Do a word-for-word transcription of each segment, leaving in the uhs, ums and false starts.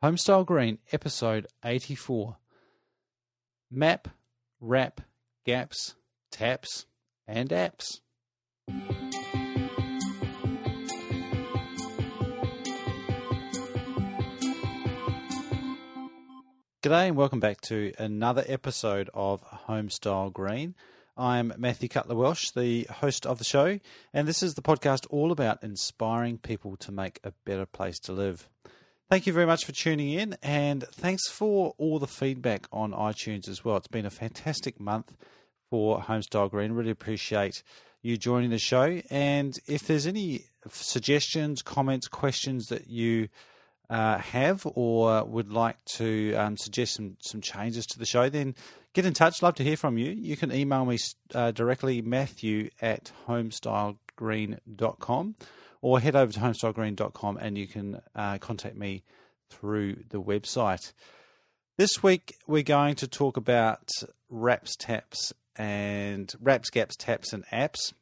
Homestyle Green, episode eighty-four. Map, wrap, gaps, taps, and apps. G'day and welcome back to another episode of Homestyle Green. I'm Matthew Cutler Welsh, the host of the show, and this is the podcast all about inspiring people to make a better place to live. Thank you very much for tuning in, and thanks for all the feedback on iTunes as well. It's been a fantastic month for Homestyle Green. Really appreciate you joining the show. And if there's any suggestions, comments, questions that you uh, have or would like to um, suggest some, some changes to the show, then get in touch. Love to hear from you. You can email me uh, directly, Matthew at homestylegreen dot com. Or head over to homestylegreen dot com and you can uh, contact me through the website. This week we're going to talk about wraps, taps, and wraps, gaps, taps, and apps.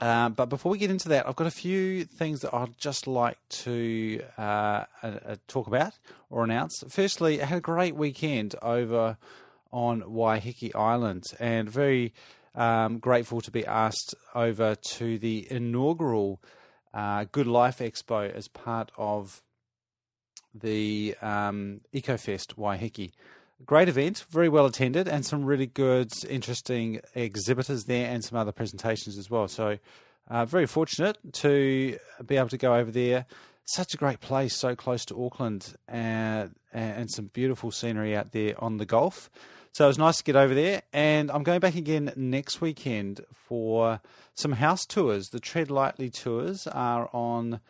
Um, but before we get into that, I've got a few things that I'd just like to uh, uh, talk about or announce. Firstly, I had a great weekend over on Waiheke Island, and very um, grateful to be asked over to the inaugural Uh, Good Life Expo as part of the um, EcoFest Waiheke. Great event, very well attended, and some really good, interesting exhibitors there and some other presentations as well. So uh, very fortunate to be able to go over there. Such a great place, so close to Auckland, and, and some beautiful scenery out there on the Gulf. So it was nice to get over there, and I'm going back again next weekend for some house tours. The Tread Lightly tours are on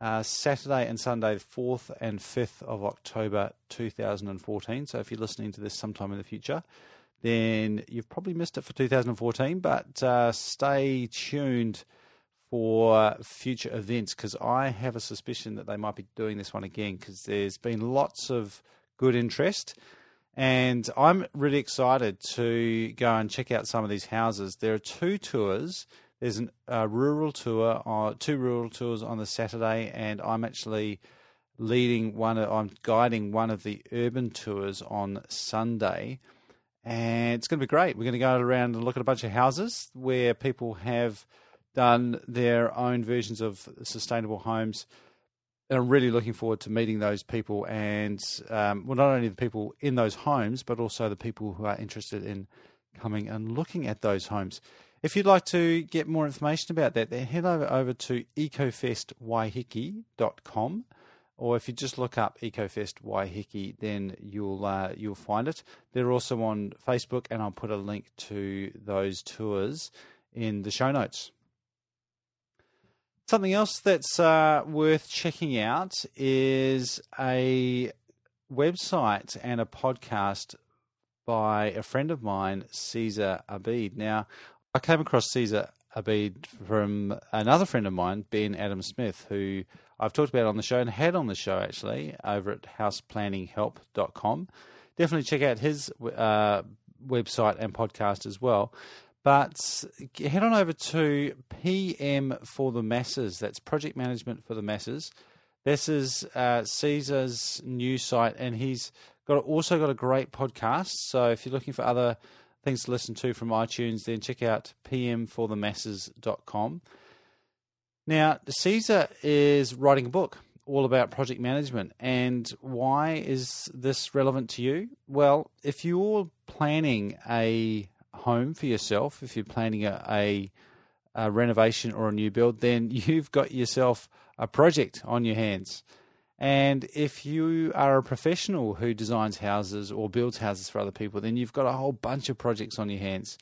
uh, Saturday and Sunday, the fourth and fifth of October two thousand fourteen. So if you're listening to this sometime in the future, then you've probably missed it for two thousand fourteen, but uh, stay tuned for future events, because I have a suspicion that they might be doing this one again, because there's been lots of good interest. And I'm really excited to go and check out some of these houses. There are two tours. There's an, a rural tour, on, two rural tours on the Saturday, and I'm actually leading one. I'm guiding one of the urban tours on Sunday, and it's going to be great. We're going to go around and look at a bunch of houses where people have done their own versions of sustainable homes. And I'm really looking forward to meeting those people and, um, well, not only the people in those homes, but also the people who are interested in coming and looking at those homes. If you'd like to get more information about that, then head over, over to eco fest waiheke dot com, or if you just look up EcoFest Waiheke, then you'll uh, you'll find it. They're also on Facebook, and I'll put a link to those tours in the show notes. Something else that's uh, worth checking out is a website and a podcast by a friend of mine, Cesar Abeid. Now, I came across Cesar Abeid from another friend of mine, Ben Adam Smith, who I've talked about on the show and had on the show, actually, over at house planning help dot com. Definitely check out his uh, website and podcast as well. But head on over to P M for the Masses. That's Project Management for the Masses. This is uh, Cesar's new site, and he's got also got a great podcast. So if you're looking for other things to listen to from iTunes, then check out p m for the masses dot com. Now, Cesar is writing a book all about project management. And why is this relevant to you? Well, if you're planning a home for yourself, if you're planning a, a, a renovation or a new build, then you've got yourself a project on your hands. And if you are a professional who designs houses or builds houses for other people, then you've got a whole bunch of projects on your hands.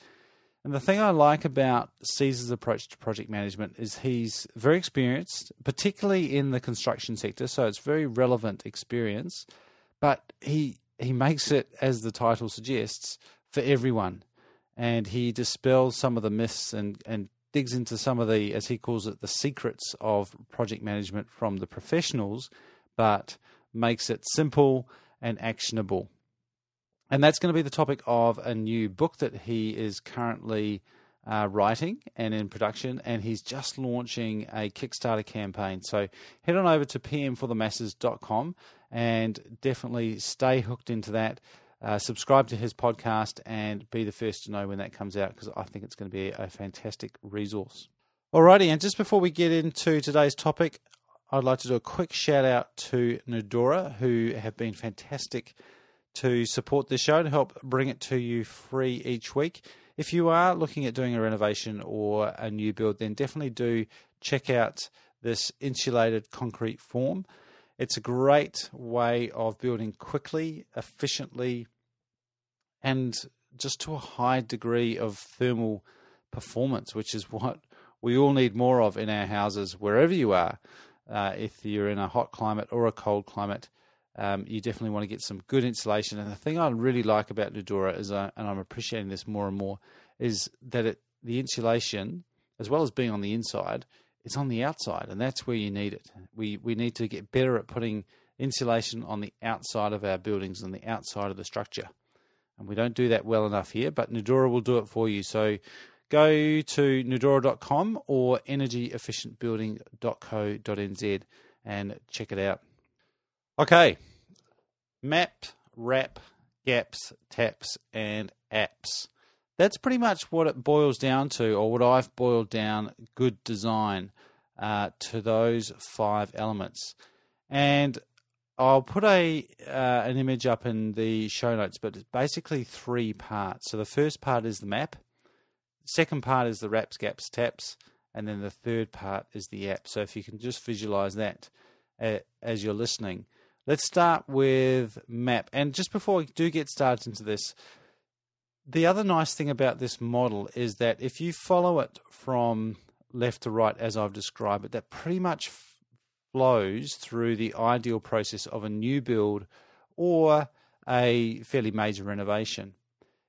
And the thing I like about Cesar's approach to project management is he's very experienced, particularly in the construction sector, so it's very relevant experience, but he he makes it, as the title suggests, for everyone. And he dispels some of the myths and, and digs into some of the, as he calls it, the secrets of project management from the professionals, but makes it simple and actionable. And that's going to be the topic of a new book that he is currently Uh, writing and in production, and he's just launching a Kickstarter campaign. So head on over to p m for the masses dot com and definitely stay hooked into that. Uh, subscribe to his podcast and be the first to know when that comes out, because I think it's going to be a fantastic resource. Alrighty, and just before we get into today's topic, I'd like to do a quick shout out to Nudura, who have been fantastic to support this show, to help bring it to you free each week. If you are looking at doing a renovation or a new build, then definitely do check out this insulated concrete form. It's a great way of building quickly, efficiently, and just to a high degree of thermal performance, which is what we all need more of in our houses, wherever you are. Uh, if you're in a hot climate or a cold climate, Um, you definitely want to get some good insulation. And the thing I really like about Nudura is, uh, and I'm appreciating this more and more, is that it, the insulation, as well as being on the inside, it's on the outside, and that's where you need it. We we need to get better at putting insulation on the outside of our buildings and the outside of the structure. And we don't do that well enough here, but Nudura will do it for you. So go to nudura dot com or energy efficient building dot co dot n z and check it out. Okay, map, wrap, gaps, taps, and apps. That's pretty much what it boils down to, or what I've boiled down good design uh, to those five elements. And I'll put a uh, an image up in the show notes, but it's basically three parts. So the first part is the map, second part is the wraps, gaps, taps, and then the third part is the app. So if you can just visualize that uh, as you're listening. Let's start with map. And just before we do get started into this, the other nice thing about this model is that if you follow it from left to right, as I've described it, that pretty much flows through the ideal process of a new build or a fairly major renovation.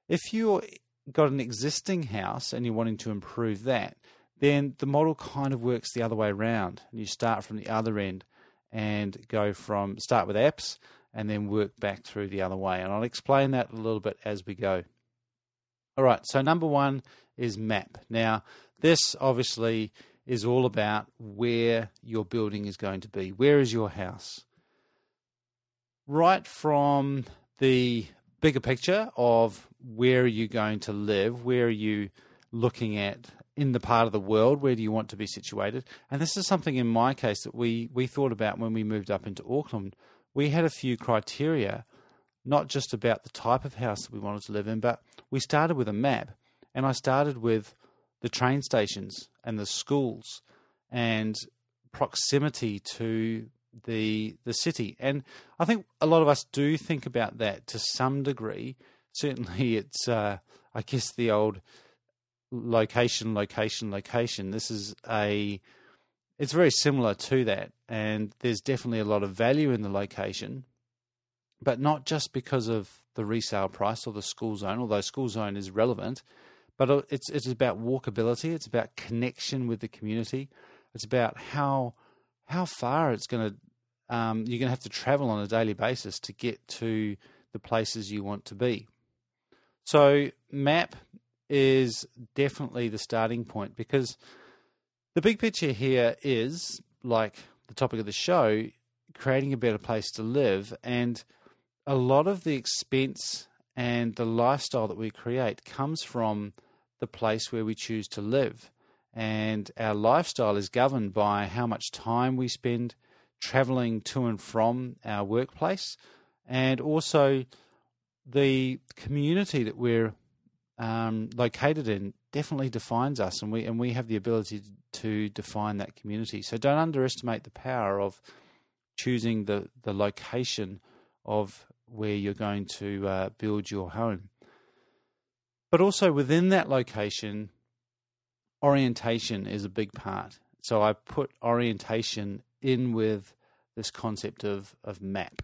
If you've got an existing house and you're wanting to improve that, then the model kind of works the other way around. You start from the other end and go from, start with apps and then work back through the other way. And I'll explain that a little bit as we go. All right, so number one is map. Now, this obviously is all about where your building is going to be. Where is your house? Right from the bigger picture of where are you going to live, where are you looking at in the part of the world, where do you want to be situated? And this is something in my case that we, we thought about when we moved up into Auckland. We had a few criteria, not just about the type of house that we wanted to live in, but we started with a map. And I started with the train stations and the schools and proximity to the the city. And I think a lot of us do think about that to some degree. Certainly it's, uh, I guess, the old location, location, location. This is a, it's very similar to that. And there's definitely a lot of value in the location, but not just because of the resale price or the school zone, although school zone is relevant, but it's, it's about walkability. It's about connection with the community. It's about how, how far it's going to, um, you're going to have to travel on a daily basis to get to the places you want to be. So map is definitely the starting point, because the big picture here is, like the topic of the show, creating a better place to live. And a lot of the expense and the lifestyle that we create comes from the place where we choose to live. And our lifestyle is governed by how much time we spend traveling to and from our workplace, and also the community that we're Um, located in definitely defines us, and we and we have the ability to define that community. So don't underestimate the power of choosing the, the location of where you're going to uh, build your home. But also within that location, orientation is a big part. So I put orientation in with this concept of, of map.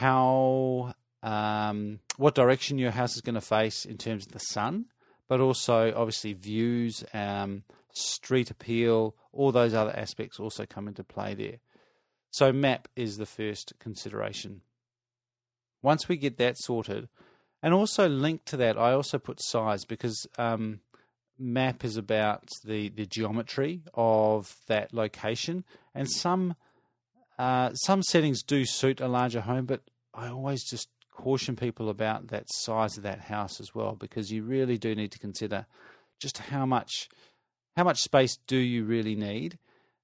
How... Um, what direction your house is going to face in terms of the sun, but also obviously views, um, street appeal, all those other aspects also come into play there. So map is the first consideration. Once we get that sorted, and also linked to that, I also put size, because um, map is about the, the geometry of that location, and some uh, some settings do suit a larger home, but I always just caution people about that size of that house as well, because you really do need to consider just how much how much space do you really need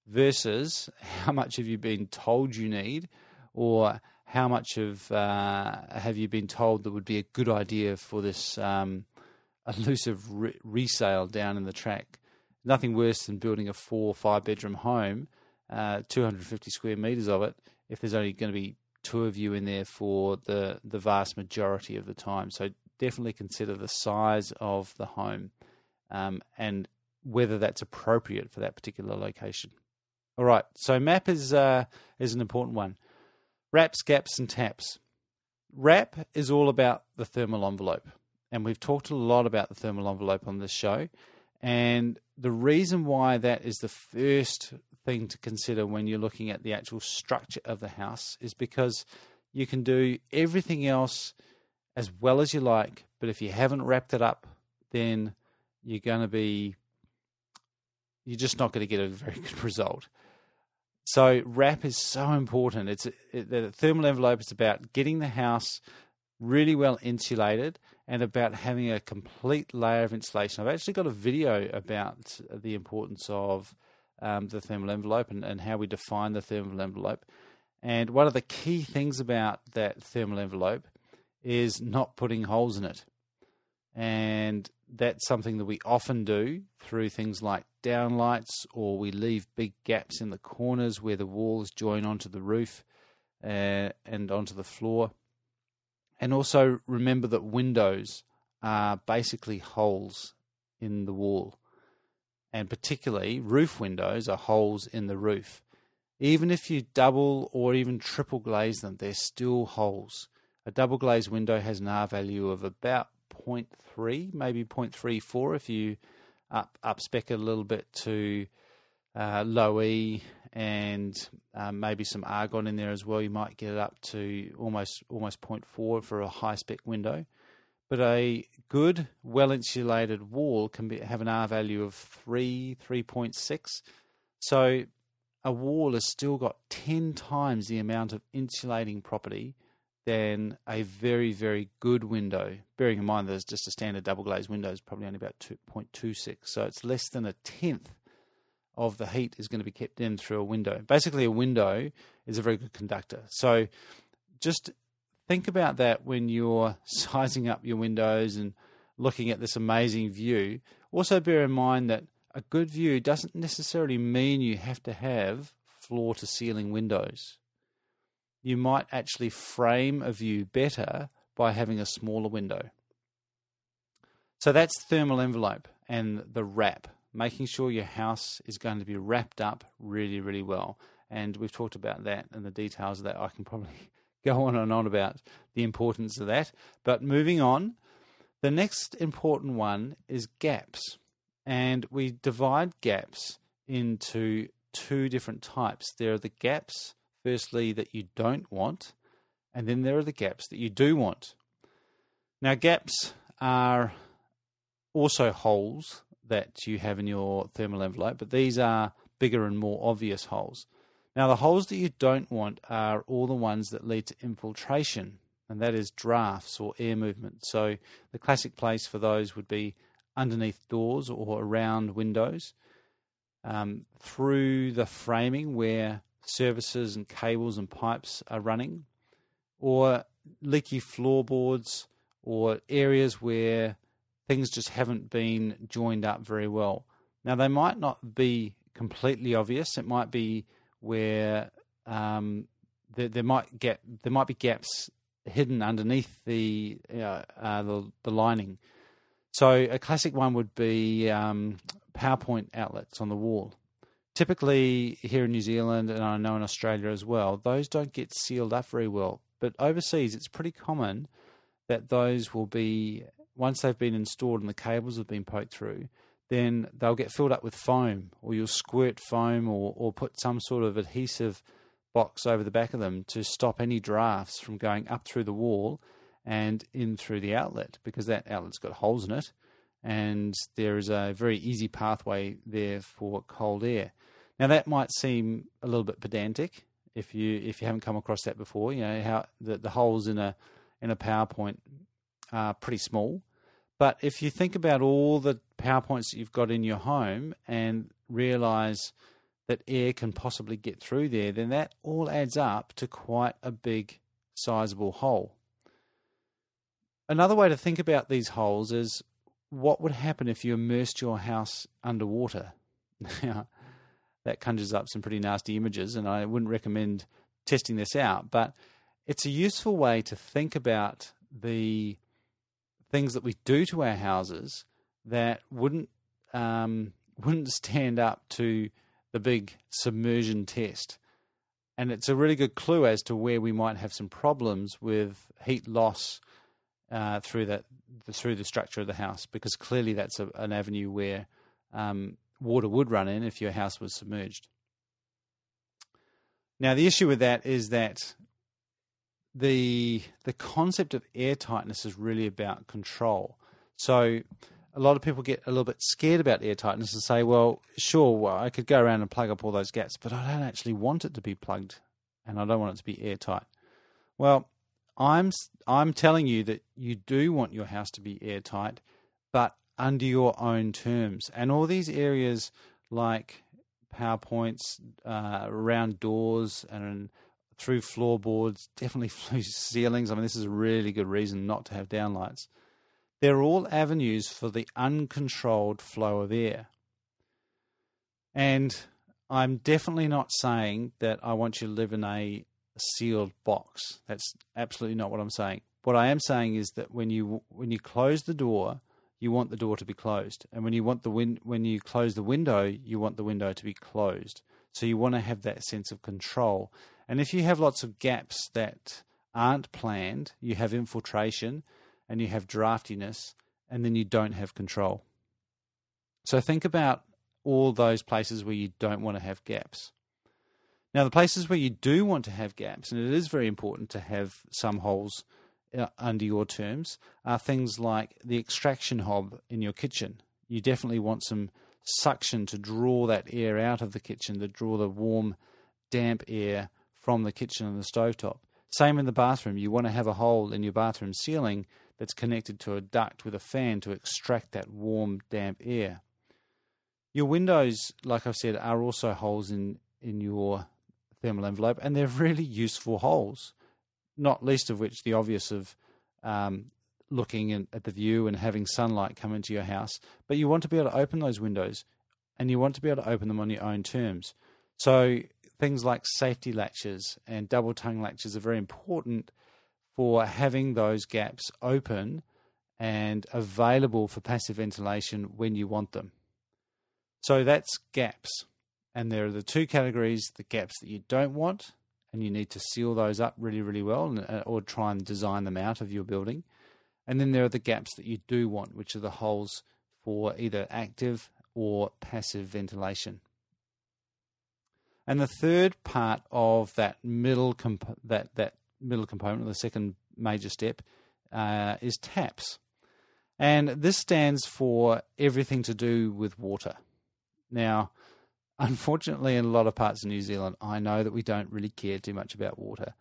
versus how much have you been told you need, or how much of uh, have you been told that would be a good idea for this um, elusive re- resale down in the track. Nothing worse than building a four or five bedroom home, uh, two hundred fifty square metres of it, if there's only going to be two of you in there for the, the vast majority of the time. So definitely consider the size of the home um, and whether that's appropriate for that particular location. All right, so map is uh, is an important one. Wraps, gaps, and taps. Wrap is all about the thermal envelope, and we've talked a lot about the thermal envelope on this show, and the reason why that is the first thing to consider when you're looking at the actual structure of the house is because you can do everything else as well as you like, but if you haven't wrapped it up, then you're going to be, you're just not going to get a very good result. So wrap is so important. It's it, the thermal envelope is about getting the house really well insulated and about having a complete layer of insulation. I've actually got a video about the importance of um, the thermal envelope and, and how we define the thermal envelope. And one of the key things about that thermal envelope is not putting holes in it. And that's something that we often do through things like downlights, or we leave big gaps in the corners where the walls join onto the roof uh, and onto the floor. And also remember that windows are basically holes in the wall, and particularly roof windows are holes in the roof. Even if you double or even triple glaze them, they're still holes. A double glazed window has an R value of about zero point three, maybe zero point three four if you up up spec it a little bit to uh, low E and um, maybe some argon in there as well. You might get it up to almost almost zero point four for a high spec window. But a good, well insulated wall can be, have an R value of three, three point six. So a wall has still got ten times the amount of insulating property than a very, very good window, bearing in mind there's just a standard double glazed window is probably only about two point two six. So it's less than a tenth of the heat is going to be kept in through a window. Basically, a window is a very good conductor. So just think about that when you're sizing up your windows and looking at this amazing view. Also bear in mind that a good view doesn't necessarily mean you have to have floor to ceiling windows. You might actually frame a view better by having a smaller window. So that's thermal envelope and the wrap, making sure your house is going to be wrapped up really, really well. And we've talked about that and the details of that. I can probably go on and on about the importance of that. But moving on, the next important one is gaps. And we divide gaps into two different types. There are the gaps, firstly, that you don't want, and then there are the gaps that you do want. Now, gaps are also holes that you have in your thermal envelope, but these are bigger and more obvious holes. Now, the holes that you don't want are all the ones that lead to infiltration, and that is drafts or air movement. So the classic place for those would be underneath doors or around windows, um, through the framing where services and cables and pipes are running, or leaky floorboards, or areas where things just haven't been joined up very well. Now, they might not be completely obvious. It might be where um, there, there might get there might be gaps hidden underneath the uh, uh, the, the lining. So a classic one would be um, power point outlets on the wall. Typically here in New Zealand, and I know in Australia as well, those don't get sealed up very well. But overseas, it's pretty common that those will be, once they've been installed and the cables have been poked through, then they'll get filled up with foam, or you'll squirt foam or, or put some sort of adhesive box over the back of them to stop any drafts from going up through the wall and in through the outlet, because that outlet's got holes in it. and there is a very easy pathway there for cold air. Now, that might seem a little bit pedantic if you if you haven't come across that before. You know, how the, the holes in a in a PowerPoint are pretty small. But if you think about all the PowerPoints that you've got in your home and realize that air can possibly get through there, then that all adds up to quite a big, sizable hole. Another way to think about these holes is what would happen if you immersed your house underwater? Now, that conjures up some pretty nasty images, and I wouldn't recommend testing this out, but it's a useful way to think about the things that we do to our houses that wouldn't um, wouldn't stand up to the big submersion test. And it's a really good clue as to where we might have some problems with heat loss uh, through that the, through the structure of the house, because clearly that's a, an avenue where um, water would run in if your house was submerged. Now, the issue with that is that the the concept of air tightness is really about control. So a lot of people get a little bit scared about air tightness and say, well, sure, well, I could go around and plug up all those gaps, but I don't actually want it to be plugged, and I don't want it to be airtight. Well, I'm I'm telling you that you do want your house to be airtight, but under your own terms. And all these areas like PowerPoints, uh, around doors and through floorboards, definitely through ceilings. I mean, this is a really good reason not to have downlights. They're all avenues for the uncontrolled flow of air. And I'm definitely not saying that I want you to live in a sealed box. That's absolutely not what I'm saying. What I am saying is that when you when you close the door, you want the door to be closed. And when you want the win- when you close the window, you want the window to be closed. So you want to have that sense of control. And if you have lots of gaps that aren't planned, you have infiltration, and you have draftiness, and then you don't have control. So think about all those places where you don't want to have gaps. Now, the places where you do want to have gaps, and it is very important to have some holes under your terms, are things like the extraction hob in your kitchen. You definitely want some suction to draw that air out of the kitchen, to draw the warm, damp air from the kitchen and the stovetop. Same in the bathroom. You want to have a hole in your bathroom ceiling that's connected to a duct with a fan to extract that warm, damp air. Your windows, like I've said, are also holes in, in your thermal envelope, and they're really useful holes, not least of which the obvious of um, looking in, at the view and having sunlight come into your house. But you want to be able to open those windows, and you want to be able to open them on your own terms. So things like safety latches and double tongue latches are very important for having those gaps open and available for passive ventilation when you want them. So that's gaps. And there are the two categories, the gaps that you don't want, and you need to seal those up really, really well, and, or try and design them out of your building. And then there are the gaps that you do want, which are the holes for either active or passive ventilation. And the third part of that middle comp- that that middle component, or the second major step, uh, is taps. And this stands for everything to do with water. Now, unfortunately, in a lot of parts of New Zealand, I know that we don't really care too much about water.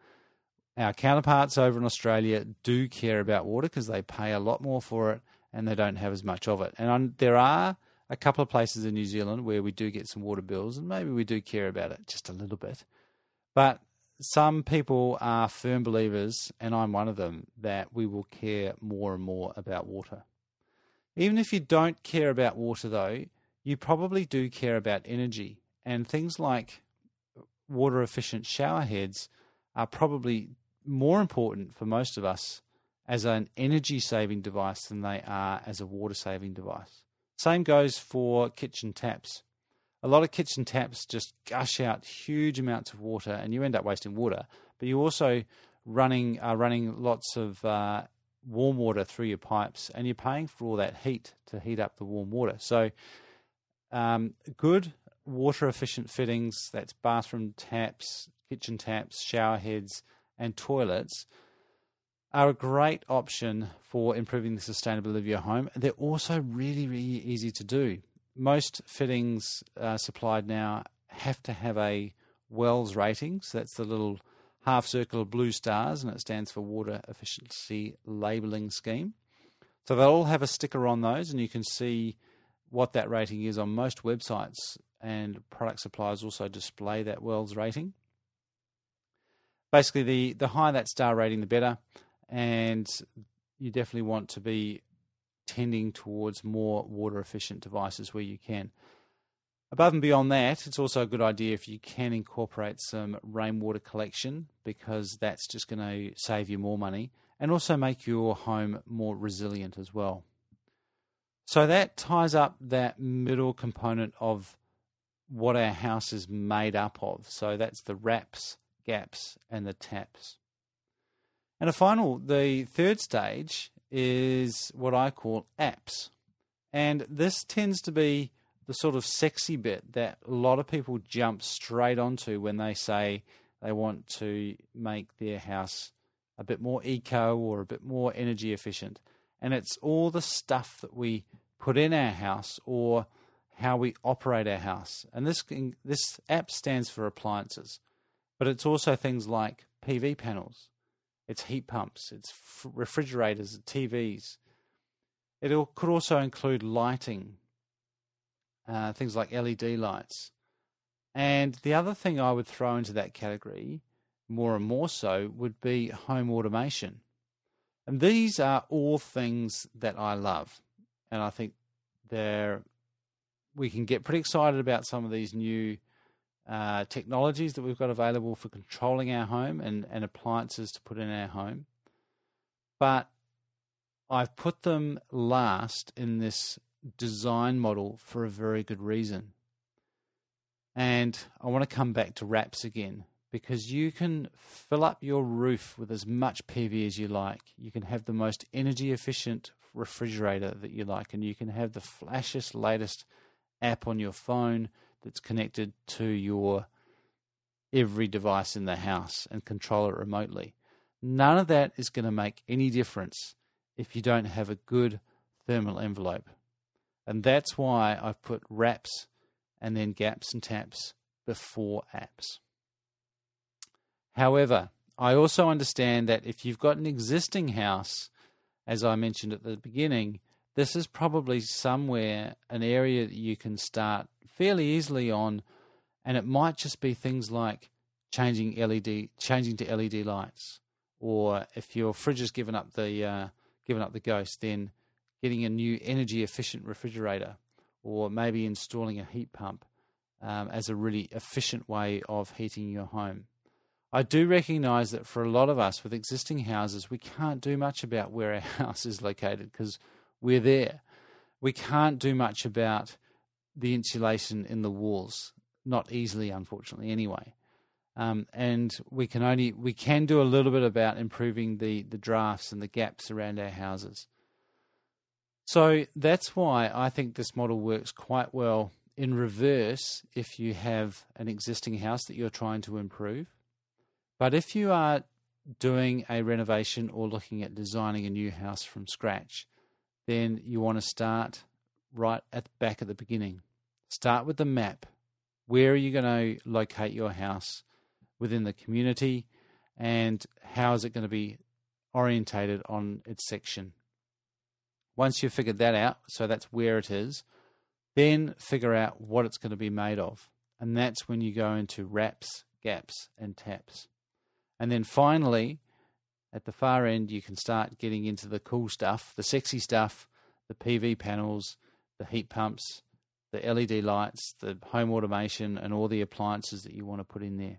Our counterparts over in Australia do care about water because they pay a lot more for it and they don't have as much of it. And I'm, there are a couple of places in New Zealand where we do get some water bills, and maybe we do care about it just a little bit. But some people are firm believers, and I'm one of them, that we will care more and more about water. Even if you don't care about water, though, you probably do care about energy, and things like water-efficient shower heads are probably more important for most of us as an energy-saving device than they are as a water-saving device. Same goes for kitchen taps. A lot of kitchen taps just gush out huge amounts of water, and you end up wasting water. But you also running are running lots of uh, warm water through your pipes, and you're paying for all that heat to heat up the warm water. So, um, good water-efficient fittings, that's bathroom taps, kitchen taps, shower heads, and toilets, are a great option for improving the sustainability of your home. They're also really, really easy to do. Most fittings uh, supplied now have to have a WELS rating. So that's the little half circle of blue stars, and it stands for Water Efficiency Labelling Scheme. So they'll all have a sticker on those, and you can see what that rating is on most websites, and product suppliers also display that WELS rating. Basically, the, the higher that star rating, the better, and you definitely want to be tending towards more water-efficient devices where you can. Above and beyond that, it's also a good idea if you can incorporate some rainwater collection, because that's just going to save you more money and also make your home more resilient as well. So that ties up that middle component of what our house is made up of. So that's the wraps, gaps, and the taps. And a final, the third stage is what I call apps. And this tends to be the sort of sexy bit that a lot of people jump straight onto when they say they want to make their house a bit more eco or a bit more energy efficient. And it's all the stuff that we put in our house or how we operate our house. And this this app stands for appliances, but it's also things like P V panels, it's heat pumps, it's refrigerators, T Vs. It could also include lighting, uh, things like L E D lights. And the other thing I would throw into that category, more and more so, would be home automation. And these are all things that I love. And I think they're we can get pretty excited about some of these new uh, technologies that we've got available for controlling our home and, and appliances to put in our home. But I've put them last in this design model for a very good reason. And I want to come back to wraps again, because you can fill up your roof with as much P V as you like. You can have the most energy efficient refrigerator that you like, and you can have the flashiest, latest app on your phone that's connected to your every device in the house and control it remotely. None of that is going to make any difference if you don't have a good thermal envelope. And that's why I've put wraps and then gaps and taps before apps. However, I also understand that if you've got an existing house, as I mentioned at the beginning, this is probably somewhere, an area that you can start fairly easily on, and it might just be things like changing L E D, changing to L E D lights, or if your fridge has given up the uh, given up the ghost, then getting a new energy efficient refrigerator, or maybe installing a heat pump um, as a really efficient way of heating your home. I do recognise that for a lot of us with existing houses, we can't do much about where our house is located because we're there. We can't do much about the insulation in the walls, not easily, unfortunately, anyway. Um, and we can only we can do a little bit about improving the, the drafts and the gaps around our houses. So that's why I think this model works quite well in reverse if you have an existing house that you're trying to improve. But if you are doing a renovation or looking at designing a new house from scratch, then you want to start right at the back at the beginning. Start with the map. Where are you going to locate your house within the community, and how is it going to be orientated on its section? Once you've figured that out, so that's where it is, then figure out what it's going to be made of. And that's when you go into wraps, gaps, and taps. And then finally, at the far end, you can start getting into the cool stuff, the sexy stuff, the P V panels, the heat pumps, the L E D lights, the home automation, and all the appliances that you want to put in there.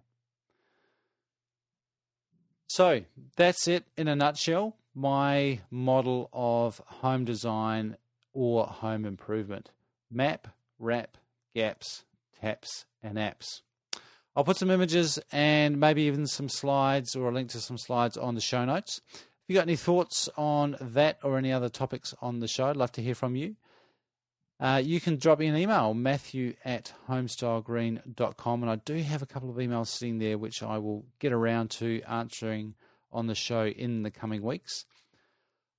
So that's it in a nutshell, my model of home design or home improvement. Map, wrap, gaps, taps, and apps. I'll put some images and maybe even some slides or a link to some slides on the show notes. If you've got any thoughts on that or any other topics on the show, I'd love to hear from you. Uh, you can drop me an email, matthew at homestylegreen dot com, and I do have a couple of emails sitting there which I will get around to answering on the show in the coming weeks.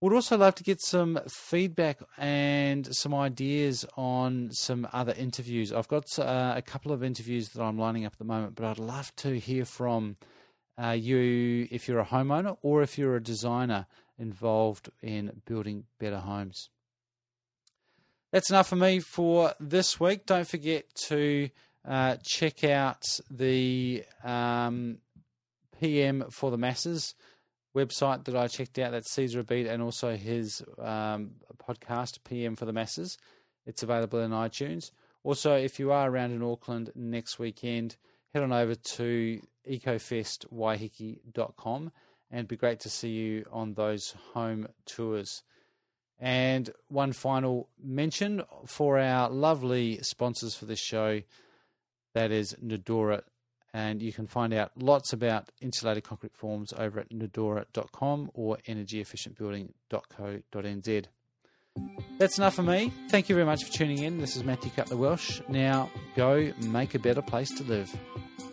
We'd also love to get some feedback and some ideas on some other interviews. I've got uh, a couple of interviews that I'm lining up at the moment, but I'd love to hear from uh, you if you're a homeowner or if you're a designer involved in building better homes. That's enough for me for this week. Don't forget to uh, check out the um, P M for the Masses website that I checked out. That's Cesar Abeid, and also his um, podcast, P M for the Masses. It's available in iTunes. Also, if you are around in Auckland next weekend, head on over to eco fest waiheke dot com, and it'd be great to see you on those home tours. And one final mention for our lovely sponsors for this show, that is Nudura. And you can find out lots about insulated concrete forms over at nudura dot com or energy efficient building dot co dot n z. That's enough for me. Thank you very much for tuning in. This is Matthew Cutler Welsh. Now go make a better place to live.